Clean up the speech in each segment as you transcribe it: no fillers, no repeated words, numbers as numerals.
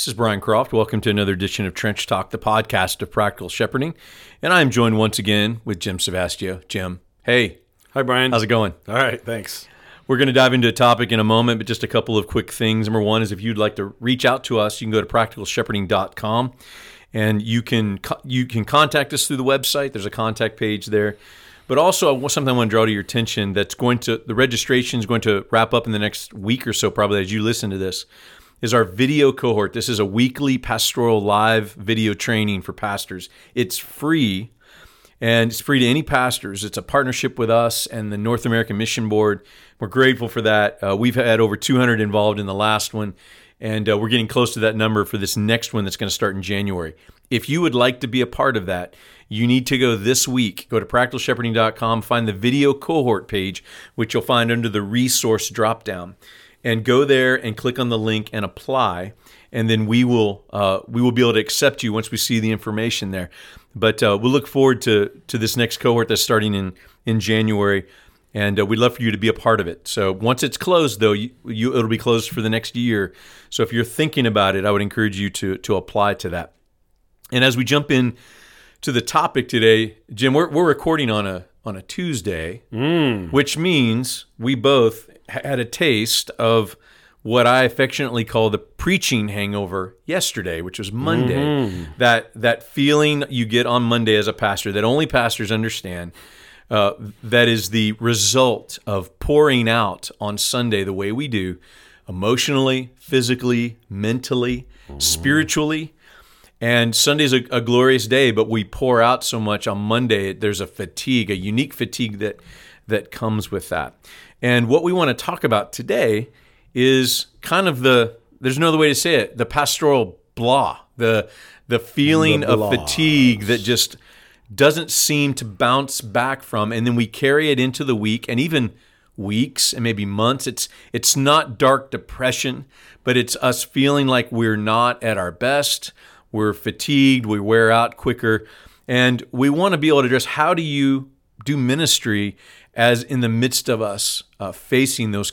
This is Brian Croft. Welcome to another edition of Trench Talk, the podcast of Practical Shepherding. And I am joined once again with Jim Sebastio. Jim, hey. Hi, Brian. How's it going? All right, thanks. We're going to dive into a topic in a moment, but just a couple of quick things. Number one is if you'd like to reach out to us, you can go to practicalshepherding.com, and you can contact us through the website. There's a contact page there. But also, something I want to draw to your attention that's the registration is going to wrap up in the next week or so, probably as you listen to this, is our video cohort. This is a weekly pastoral live video training for pastors. It's free, and it's free to any pastors. It's a partnership with us and the North American Mission Board. We're grateful for that. We've had over 200 involved in the last one, and we're getting close to that number for this next one that's going to start in January. If you would like to be a part of that, you need to go this week. Go to practicalshepherding.com, find the video cohort page, which you'll find under the resource dropdown, and go there and click on the link and apply. And then we will be able to accept you once we see the information there. But we'll look forward to this next cohort that's starting in January. And we'd love for you to be a part of it. So once it's closed, though, it'll be closed for the next year. So if you're thinking about it, I would encourage you to apply to that. And as we jump in to the topic today, Jim, we're recording on a Tuesday, which means we both had a taste of what I affectionately call the preaching hangover yesterday, which was Monday. Mm-hmm. That feeling you get on Monday as a pastor that only pastors understand. That is the result of pouring out on Sunday the way we do, emotionally, physically, mentally, spiritually. And Sunday's a glorious day, but we pour out so much on Monday. There's a unique fatigue that comes with that. And what we want to talk about today is kind of there's no other way to say it, the pastoral blah, the feeling of fatigue that just doesn't seem to bounce back from, and then we carry it into the week and even weeks and maybe months. It's not dark depression, but it's us feeling like we're not at our best, we're fatigued, we wear out quicker, and we want to be able to address how do you do ministry as in the midst of us facing that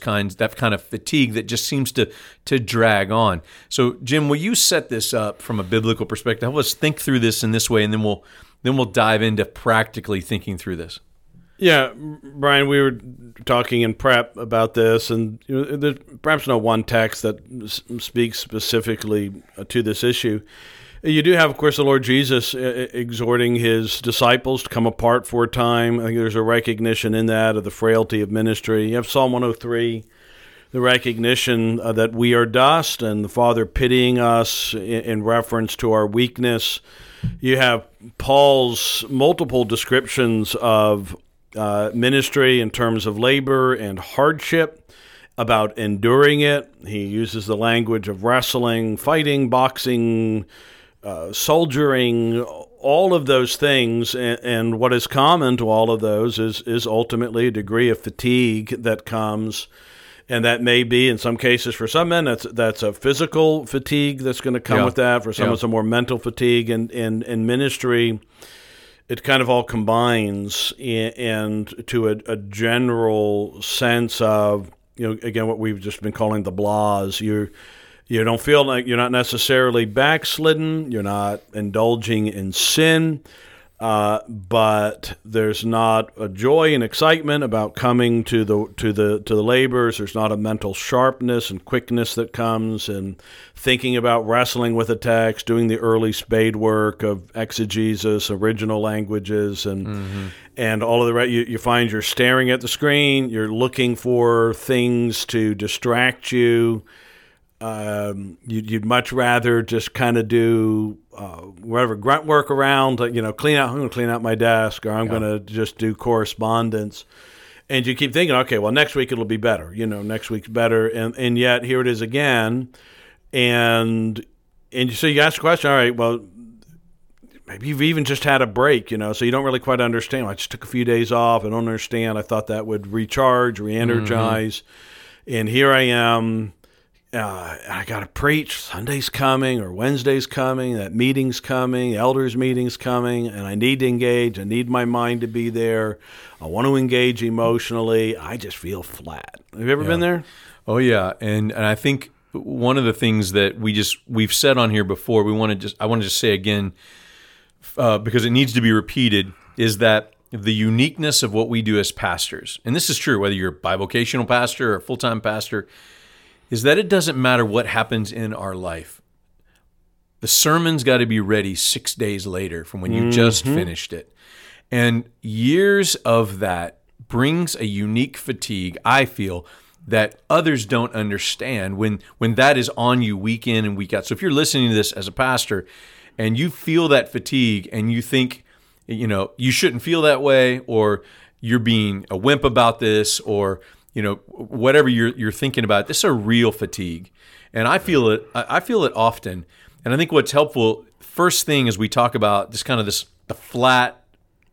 kind of fatigue that just seems to drag on. So, Jim, will you set this up from a biblical perspective? Help us think through this in this way, and then we'll dive into practically thinking through this. Yeah, Brian, we were talking in prep about this, and there's perhaps no one text that speaks specifically to this issue. You do have, of course, the Lord Jesus exhorting his disciples to come apart for a time. I think there's a recognition in that of the frailty of ministry. You have Psalm 103, the recognition that we are dust and the Father pitying us in reference to our weakness. You have Paul's multiple descriptions of ministry in terms of labor and hardship, about enduring it. He uses the language of wrestling, fighting, boxing, soldiering, all of those things. And what is common to all of those is ultimately a degree of fatigue that comes. And that may be, in some cases, for some men, that's a physical fatigue that's going to come with that. For some, it's a more mental fatigue. And in ministry, it kind of all combines and to a general sense of, again, what we've just been calling the blahs. You don't feel like you're not necessarily backslidden. You're not indulging in sin. But there's not a joy and excitement about coming to the labors. There's not a mental sharpness and quickness that comes, and thinking about wrestling with a text, doing the early spade work of exegesis, original languages, and all of the rest. You find you're staring at the screen. You're looking for things to distract you. You'd much rather just kind of do whatever grunt work around, clean out. I'm going to clean out my desk, or I'm going to just do correspondence. And you keep thinking, okay, well, next week it'll be better. Next week's better, and yet here it is again. And so you ask the question, all right, well, maybe you've even just had a break, so you don't really quite understand. Well, I just took a few days off. I don't understand. I thought that would recharge, re-energize, and here I am. I got to preach. Sunday's coming, or Wednesday's coming, that meeting's coming, elders' meeting's coming, and I need to engage. I need my mind to be there. I want to engage emotionally. I just feel flat. Have you ever been there? Oh, yeah. And I think one of the things that we've said on here before, I want to just say again, because it needs to be repeated, is that the uniqueness of what we do as pastors, and this is true whether you're a bivocational pastor or a full-time pastor, is that it doesn't matter what happens in our life. The sermon's got to be ready 6 days later from when you just finished it. And years of that brings a unique fatigue, I feel, that others don't understand when that is on you week in and week out. So if you're listening to this as a pastor and you feel that fatigue and you think, you know, you shouldn't feel that way, or you're being a wimp about this, or, you know, whatever you're thinking about, this is a real fatigue. And I feel it often. And I think what's helpful, first thing is we talk about this kind of the flat,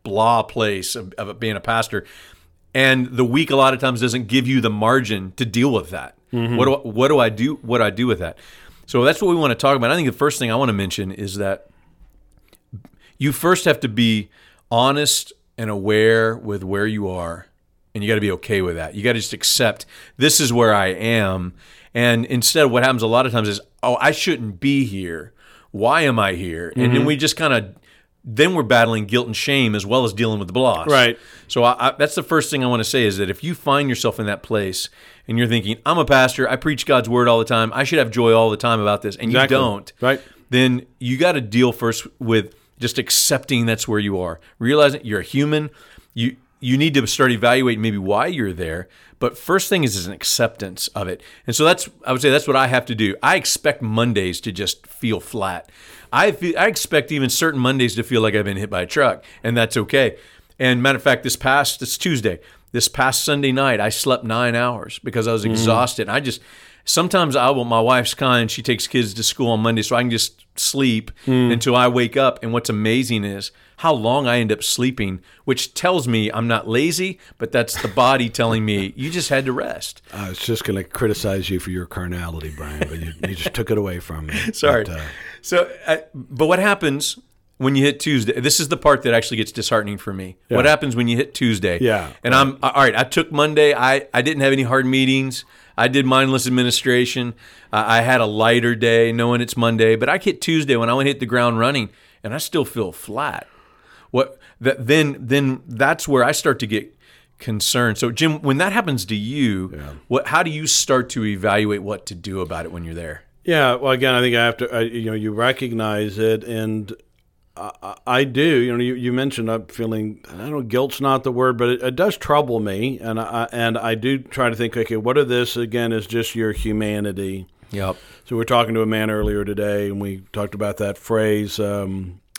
blah place of being a pastor. And the week a lot of times doesn't give you the margin to deal with that. Mm-hmm. What do I do with that? So that's what we want to talk about. I think the first thing I want to mention is that you first have to be honest and aware with where you are, and you got to be okay with that. You got to just accept, this is where I am. And instead, what happens a lot of times is, oh, I shouldn't be here. Why am I here? Mm-hmm. And then we just kind of, then we're battling guilt and shame as well as dealing with the loss. Right. So that's the first thing I want to say is that if you find yourself in that place and you're thinking, I'm a pastor, I preach God's word all the time, I should have joy all the time about this, and exactly. You don't, right? Then you got to deal first with just accepting that's where you are, realizing you're a human. You need to start evaluating maybe why you're there, but first thing is an acceptance of it. And so that's what I have to do. I expect Mondays to just feel flat. I expect even certain Mondays to feel like I've been hit by a truck, and that's okay. And matter of fact, this past Sunday night, I slept 9 hours because I was exhausted. And sometimes I will, my wife's kind, she takes kids to school on Monday, so I can just sleep until I wake up. And what's amazing is how long I end up sleeping, which tells me I'm not lazy, but that's the body telling me you just had to rest. I was just going to criticize you for your carnality, Brian, but you just took it away from me. Sorry. But what happens when you hit Tuesday? This is the part that actually gets disheartening for me. Yeah. What happens when you hit Tuesday? Yeah. And right. I'm all right. I took Monday. I didn't have any hard meetings. I did mindless administration. I had a lighter day, knowing it's Monday. But I hit Tuesday when I went hit the ground running, and I still feel flat. Then that's where I start to get concerned. So Jim, when that happens to you, how do you start to evaluate what to do about it when you're there? Yeah, well, again, I think I have to. You recognize it, and I do. You know, you mentioned I'm feeling. I don't know, guilt's not the word, but it does trouble me, and I do try to think. Okay, what of this again is just your humanity? Yep. So we're talking to a man earlier today, and we talked about that phrase.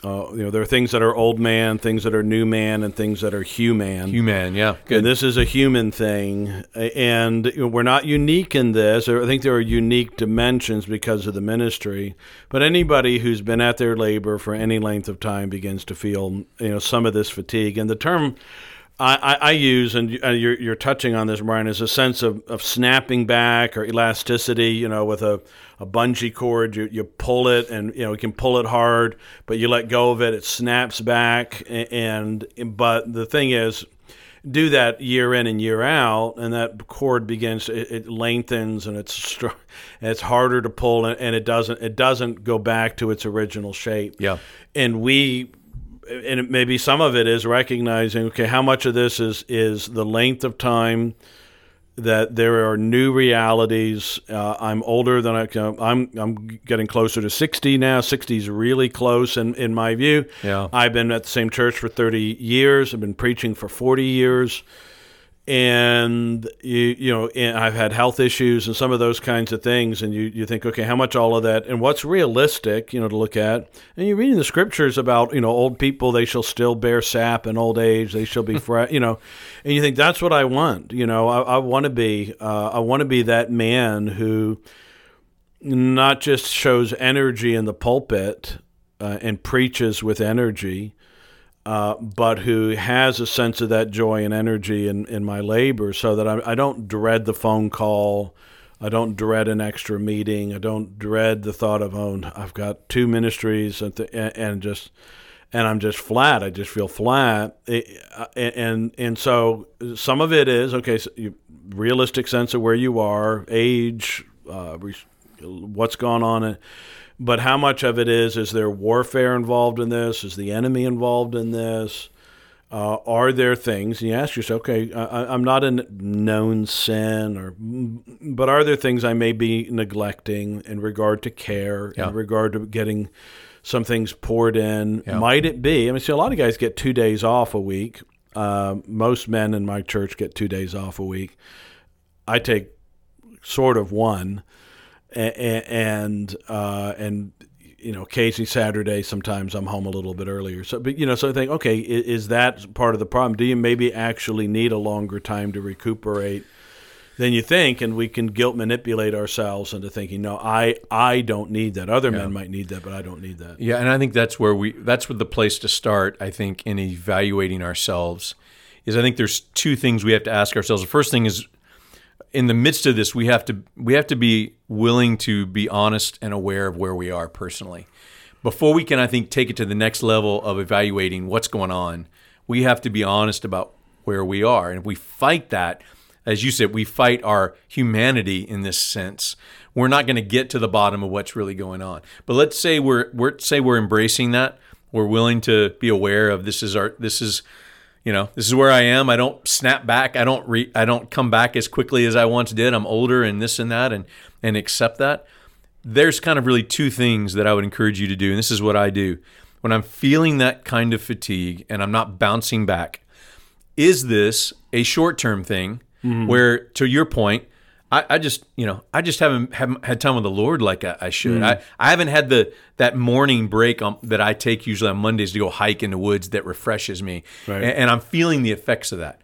You know, there are things that are old man, things that are new man, and things that are human. Human, yeah. Good. And this is a human thing, and we're not unique in this. I think there are unique dimensions because of the ministry, but anybody who's been at their labor for any length of time begins to feel, you know, some of this fatigue. And the term I use, and you're touching on this, Brian, is a sense of snapping back or elasticity. You know, with a bungee cord, you pull it, and you know you can pull it hard, but you let go of it, it snaps back. But the thing is, do that year in and year out, and that cord begins. It lengthens, and it's harder to pull, and it doesn't go back to its original shape. Yeah, and maybe some of it is recognizing, okay, how much of this is the length of time that there are new realities. I'm older than I'm getting closer to 60 now. 60 is really close in my view. Yeah. I've been at the same church for 30 years. I've been preaching for 40 years. And and I've had health issues and some of those kinds of things, and you think, okay, how much all of that, and what's realistic, you know, to look at. And you're reading the scriptures about, you know, old people, they shall still bear sap in old age, they shall be fresh, you know. And you think, that's what I want, you know. I want to be that man who not just shows energy in the pulpit and preaches with energy. But who has a sense of that joy and energy in my labor, so that I don't dread the phone call, I don't dread an extra meeting, I don't dread the thought of, oh, I've got two ministries and I'm just flat. I just feel flat, and so some of it is okay. So realistic sense of where you are, age, what's gone on, but how much of it is there warfare involved in this? Is the enemy involved in this? Are there things, and you ask yourself, okay, I'm not a known sin, but are there things I may be neglecting in regard to care, in regard to getting some things poured in? Yeah. Might it be? I mean, see, a lot of guys get 2 days off a week. Most men in my church get 2 days off a week. I take sort of one, and you know, occasionally Saturday, sometimes I'm home a little bit earlier. So, but, you know, so I think, okay, is that part of the problem? Do you maybe actually need a longer time to recuperate than you think? And we can guilt manipulate ourselves into thinking, no, I don't need that. Other men might need that, but I don't need that. Yeah, and I think that's the place to start, I think, in evaluating ourselves is I think there's two things we have to ask ourselves. The first thing is, in the midst of this, we have to be willing to be honest and aware of where we are personally. Before we can, I think, take it to the next level of evaluating what's going on, we have to be honest about where we are. And if we fight that, as you said, we fight our humanity in this sense, we're not going to get to the bottom of what's really going on. But let's say we're embracing that. We're willing to be aware of this is where I am. I don't snap back. I don't come back as quickly as I once did. I'm older and this and that and accept that. There's kind of really two things that I would encourage you to do. And this is what I do. When I'm feeling that kind of fatigue and I'm not bouncing back, is this a short-term thing where, to your point, I just haven't had time with the Lord like I should. I haven't had that morning break that I take usually on Mondays to go hike in the woods that refreshes me, right. And I'm feeling the effects of that.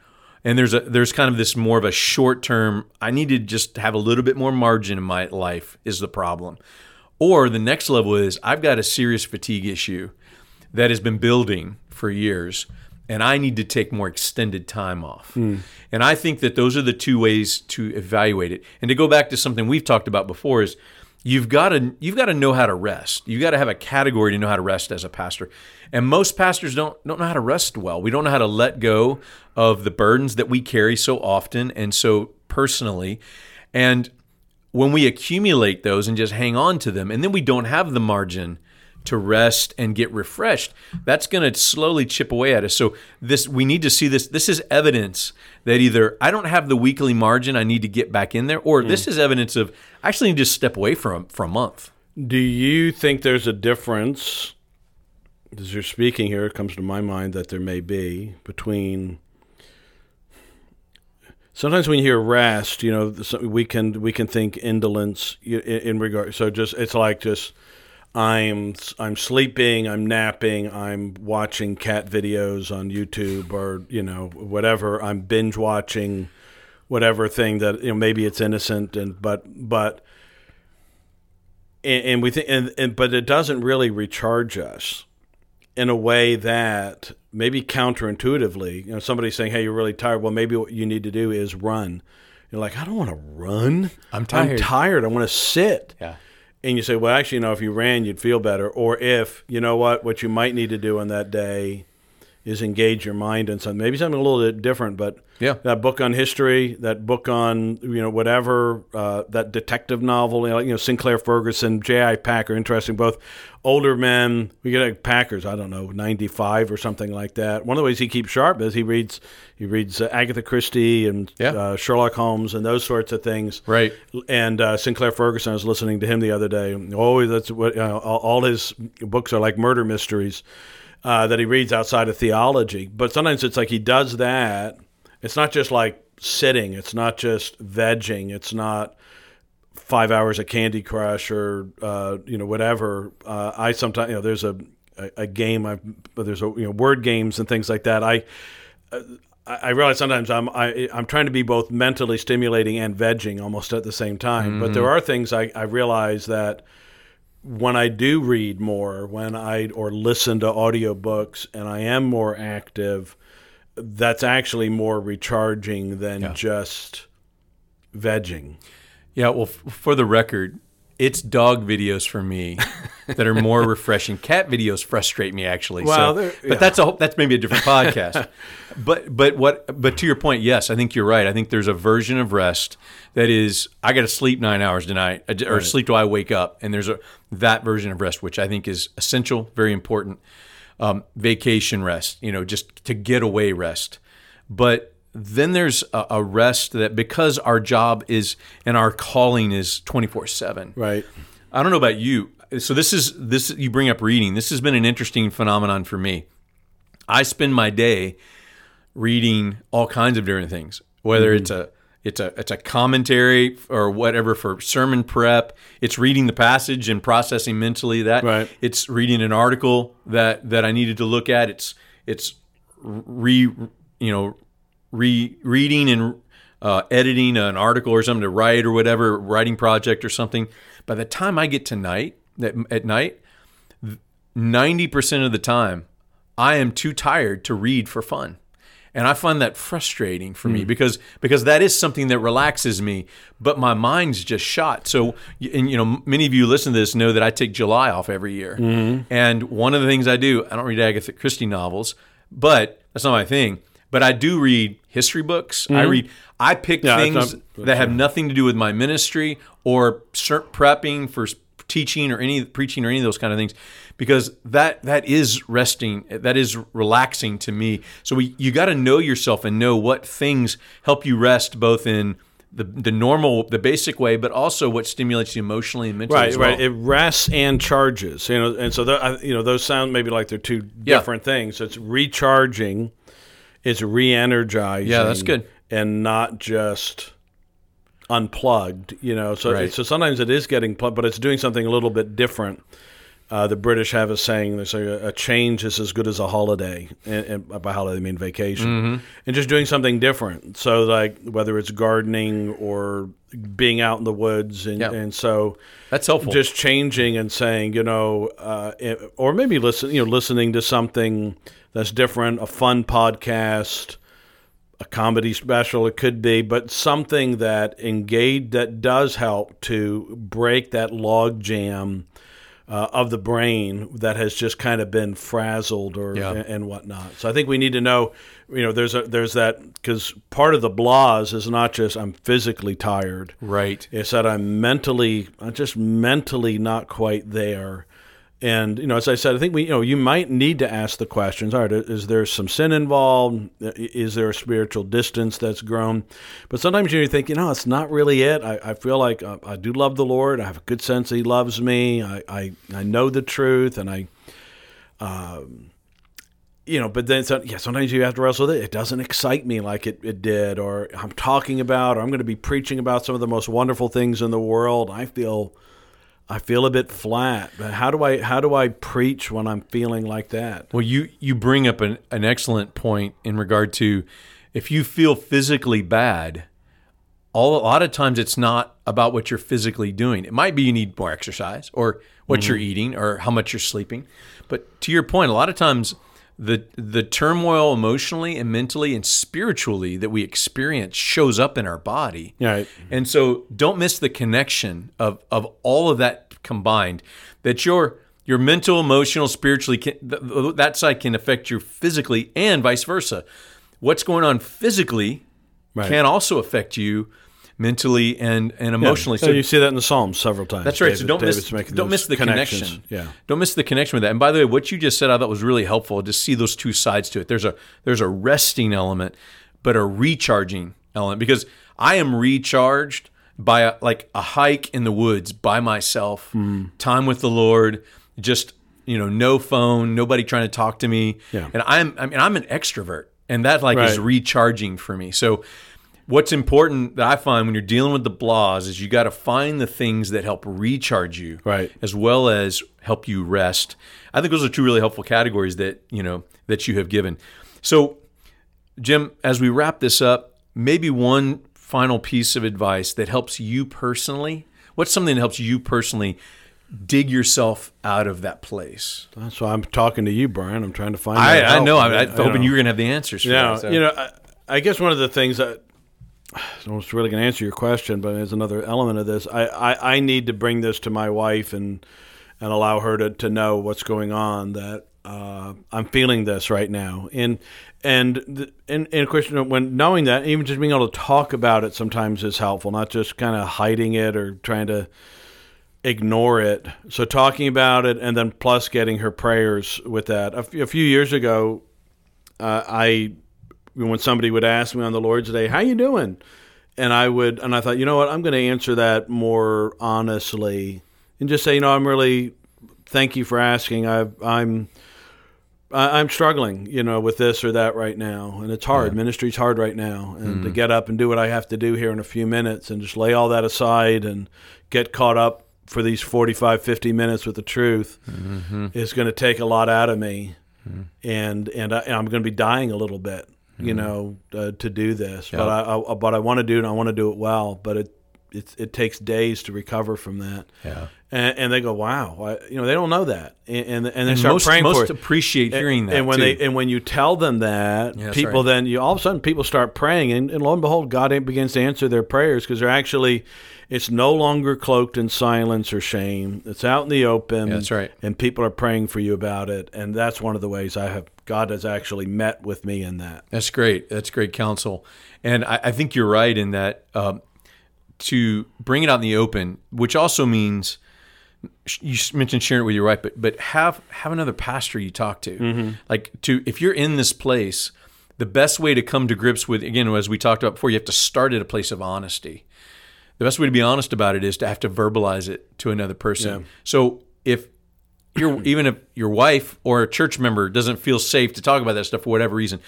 And there's kind of this more of a short term. I need to just have a little bit more margin in my life is the problem, or the next level is I've got a serious fatigue issue that has been building for years. And I need to take more extended time off. And I think that those are the two ways to evaluate it. And to go back to something we've talked about before is you've got to know how to rest. You've got to have a category to know how to rest as a pastor. And most pastors don't know how to rest well. We don't know how to let go of the burdens that we carry so often and so personally. And when we accumulate those and just hang on to them, and then we don't have the margin to rest and get refreshed, that's going to slowly chip away at us. So we need to see this. This is evidence that either I don't have the weekly margin, I need to get back in there, or this is evidence of I actually need to step away for a month. Do you think there's a difference, as you're speaking here, it comes to my mind that there may be, between sometimes when you hear rest, you know, we can think indolence in regard, so just it's like just I'm sleeping, I'm napping, I'm watching cat videos on YouTube or, you know, whatever. I'm binge watching whatever thing that, you know, maybe it's innocent but it doesn't really recharge us in a way that maybe counterintuitively, you know, somebody's saying, hey, you're really tired. Well, maybe what you need to do is run. You're like, I don't want to run. I'm tired. I want to sit. Yeah. And you say, well, actually, you know, if you ran, you'd feel better. Or if, you know what you might need to do on that day is engage your mind in something. Maybe something a little bit different, but that book on history, that book on, you know, whatever, that detective novel, you know, Sinclair Ferguson, J.I. Packer, interesting, both older men. We get like Packer's, I don't know, 95 or something like that. One of the ways he keeps sharp is he reads Agatha Christie and Sherlock Holmes and those sorts of things. Right. And Sinclair Ferguson, I was listening to him the other day. That's what all his books are like, murder mysteries. That he reads outside of theology. But sometimes it's like he does that. It's not just like sitting. It's not just vegging. It's not 5 hours of Candy Crush or, you know, whatever. I sometimes, you know, there's a game, word games and things like that. I realize sometimes I'm trying to be both mentally stimulating and vegging almost at the same time. Mm-hmm. But there are things I realize that when I do read more, or listen to audiobooks and I am more active, that's actually more recharging than just vegging. Yeah, well, for the record, it's dog videos for me that are more refreshing. Cat videos frustrate me, actually. Well, so, but that's maybe a different podcast. But to your point, yes, I think you're right. I think there's a version of rest that is, I got to sleep 9 hours tonight, or sleep till I wake up. And there's that version of rest, which I think is essential, very important. Vacation rest, just to get away rest. But then there's a rest that, because our job is and our calling is 24/7. Right. I don't know about you. So this. You bring up reading. This has been an interesting phenomenon for me. I spend my day reading all kinds of different things, whether it's a commentary or whatever for sermon prep. It's reading the passage and processing mentally that. Right. It's reading an article that I needed to look at. It's reading and editing an article or something to write or whatever, writing project or something. By the time I get to at night, 90% of the time, I am too tired to read for fun. And I find that frustrating for me because that is something that relaxes me, but my mind's just shot. So, many of you listen to this know that I take July off every year. Mm-hmm. And one of the things I do, I don't read Agatha Christie novels, but that's not my thing. But I do read history books. Mm-hmm. I pick things that have nothing to do with my ministry or prepping for teaching or any preaching or any of those kind of things, because that is resting, that is relaxing to me. So you got to know yourself and know what things help you rest, both in the normal, the basic way, but also what stimulates you emotionally and mentally. Right, as well. Right. It rests and charges. And so those sound maybe like they're two different things. It's recharging. It's re-energizing. Yeah, that's good. And not just unplugged, So, right. So sometimes it is getting plugged, but it's doing something a little bit different. The British have a saying, they say a change is as good as a holiday. And by holiday, they mean vacation. Mm-hmm. And just doing something different. So like whether it's gardening or being out in the woods. And so that's helpful. Just changing and saying, or maybe listening to something that's different, a fun podcast, a comedy special, it could be, but something that does help to break that log jam of the brain that has just kind of been frazzled and whatnot. So I think we need to know, there's that, because part of the blahs is not just I'm physically tired. Right. It's that I'm just mentally not quite there. And, as I said, I think you might need to ask the questions, all right, is there some sin involved? Is there a spiritual distance that's grown? But sometimes you think, it's not really it. I feel like I do love the Lord. I have a good sense that he loves me. I know the truth. And but then sometimes you have to wrestle with it. It doesn't excite me like it did, or I'm talking about, or I'm going to be preaching about some of the most wonderful things in the world. I feel a bit flat, but how do I preach when I'm feeling like that? Well, you bring up an excellent point in regard to if you feel physically bad, a lot of times it's not about what you're physically doing. It might be you need more exercise or what you're eating or how much you're sleeping. But to your point, a lot of times the turmoil emotionally and mentally and spiritually that we experience shows up in our body. Right. And so don't miss the connection of all of that combined, that your mental, emotional, spiritually, that side can affect you physically and vice versa. What's going on physically can also affect you mentally and emotionally. Yeah. So you see that in the Psalms several times. That's right. David, so don't miss the connection. Yeah. Don't miss the connection with that. And by the way, what you just said I thought was really helpful, to see those two sides to it. There's a resting element, but a recharging element, because I am recharged by a hike in the woods by myself, time with the Lord, just no phone, nobody trying to talk to me. Yeah. And I'm an extrovert, and that is recharging for me. So what's important that I find when you're dealing with the blahs is you got to find the things that help recharge you, as well as help you rest. I think those are two really helpful categories that you have given. So, Jim, as we wrap this up, maybe one final piece of advice that helps you personally. What's something that helps you personally dig yourself out of that place? That's why I'm talking to you, Brian. I'm trying to find that out. I know. I'm hoping you were going to have the answers for that. So. I guess one of the things that I don't know if it's really going to answer your question, but there's another element of this. I need to bring this to my wife and and allow her to know what's going on, that I'm feeling this right now. And of course, when knowing that, even just being able to talk about it sometimes is helpful, not just kind of hiding it or trying to ignore it. So talking about it, and then plus getting her prayers with that. A few years ago, when somebody would ask me on the Lord's Day, "How you doing?" And I thought, you know what, I'm going to answer that more honestly and just say, I'm really, thank you for asking. I'm struggling, with this or that right now, and it's hard. Yeah. Ministry's hard right now, and to get up and do what I have to do here in a few minutes and just lay all that aside and get caught up for these 45, 50 minutes with the truth is going to take a lot out of me, and I'm going to be dying a little bit, to do this. Yep. But I want to do it, and I want to do it well, but it takes days to recover from that. Yeah. And they go, wow, they don't know that, and they start praying for it. Most appreciate hearing that. And when you tell them that, all of a sudden people start praying, and lo and behold, God begins to answer their prayers, because they're actually, it's no longer cloaked in silence or shame. It's out in the open. Yeah, that's right. And people are praying for you about it, and that's one of the ways God has actually met with me in that. That's great. That's great counsel, and I think you're right in that to bring it out in the open, which also means. You mentioned sharing it with your wife, but have another pastor you talk to. Mm-hmm. If you're in this place, the best way to come to grips with, again, as we talked about before, you have to start at a place of honesty. The best way to be honest about it is to have to verbalize it to another person. Yeah. So even if your wife or a church member doesn't feel safe to talk about that stuff for whatever reason,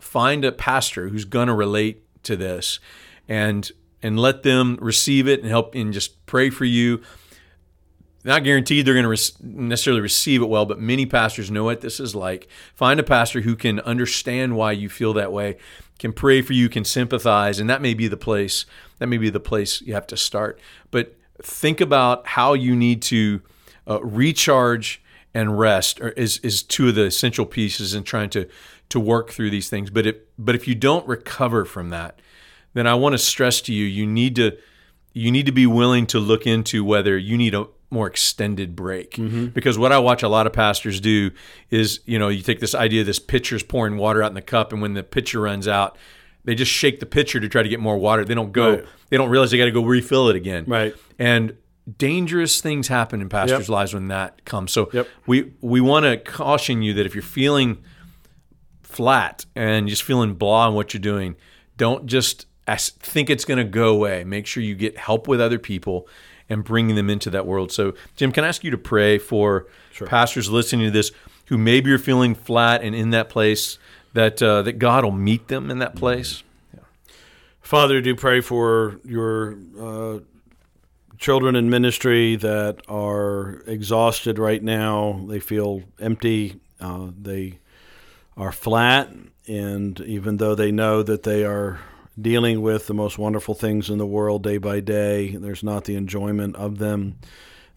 find a pastor who's going to relate to this and let them receive it and help and just pray for you. Not guaranteed they're going to necessarily receive it well, but many pastors know what this is like. Find a pastor who can understand why you feel that way, can pray for you, can sympathize, and that may be the place. That may be the place you have to start. But think about how you need to recharge and rest. Is two of the essential pieces in trying to work through these things. But if you don't recover from that, then I want to stress to you, you need to be willing to look into whether you need a more extended break. Mm-hmm. Because what I watch a lot of pastors do is, you take this idea, this pitcher's pouring water out in the cup, and when the pitcher runs out, they just shake the pitcher to try to get more water. They don't go, They don't realize they got to go refill it again. Right. And dangerous things happen in pastors' lives when that comes. So we want to caution you that if you're feeling flat and just feeling blah on what you're doing, don't just think it's going to go away. Make sure you get help with other people and bringing them into that world. So, Jim, can I ask you to pray for pastors listening to this who maybe are feeling flat and in that place, that God will meet them in that place? Yeah. Father, I do pray for your children in ministry that are exhausted right now. They feel empty. They are flat, and even though they know that they are dealing with the most wonderful things in the world day by day, there's not the enjoyment of them.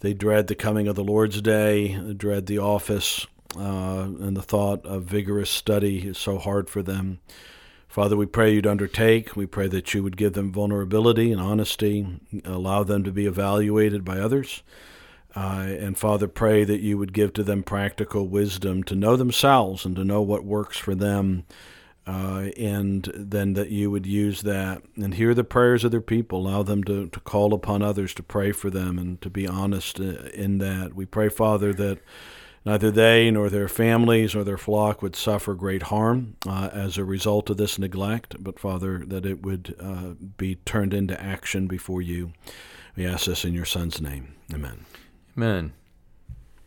They dread the coming of the Lord's Day, they dread the office, and the thought of vigorous study is so hard for them. Father, we pray you'd undertake. We pray that you would give them vulnerability and honesty, allow them to be evaluated by others. And Father, pray that you would give to them practical wisdom to know themselves and to know what works for them. And then that you would use that and hear the prayers of their people, allow them to call upon others to pray for them and to be honest in that. We pray, Father, that neither they nor their families nor their flock would suffer great harm as a result of this neglect, but, Father, that it would be turned into action before you. We ask this in your Son's name. Amen. Amen.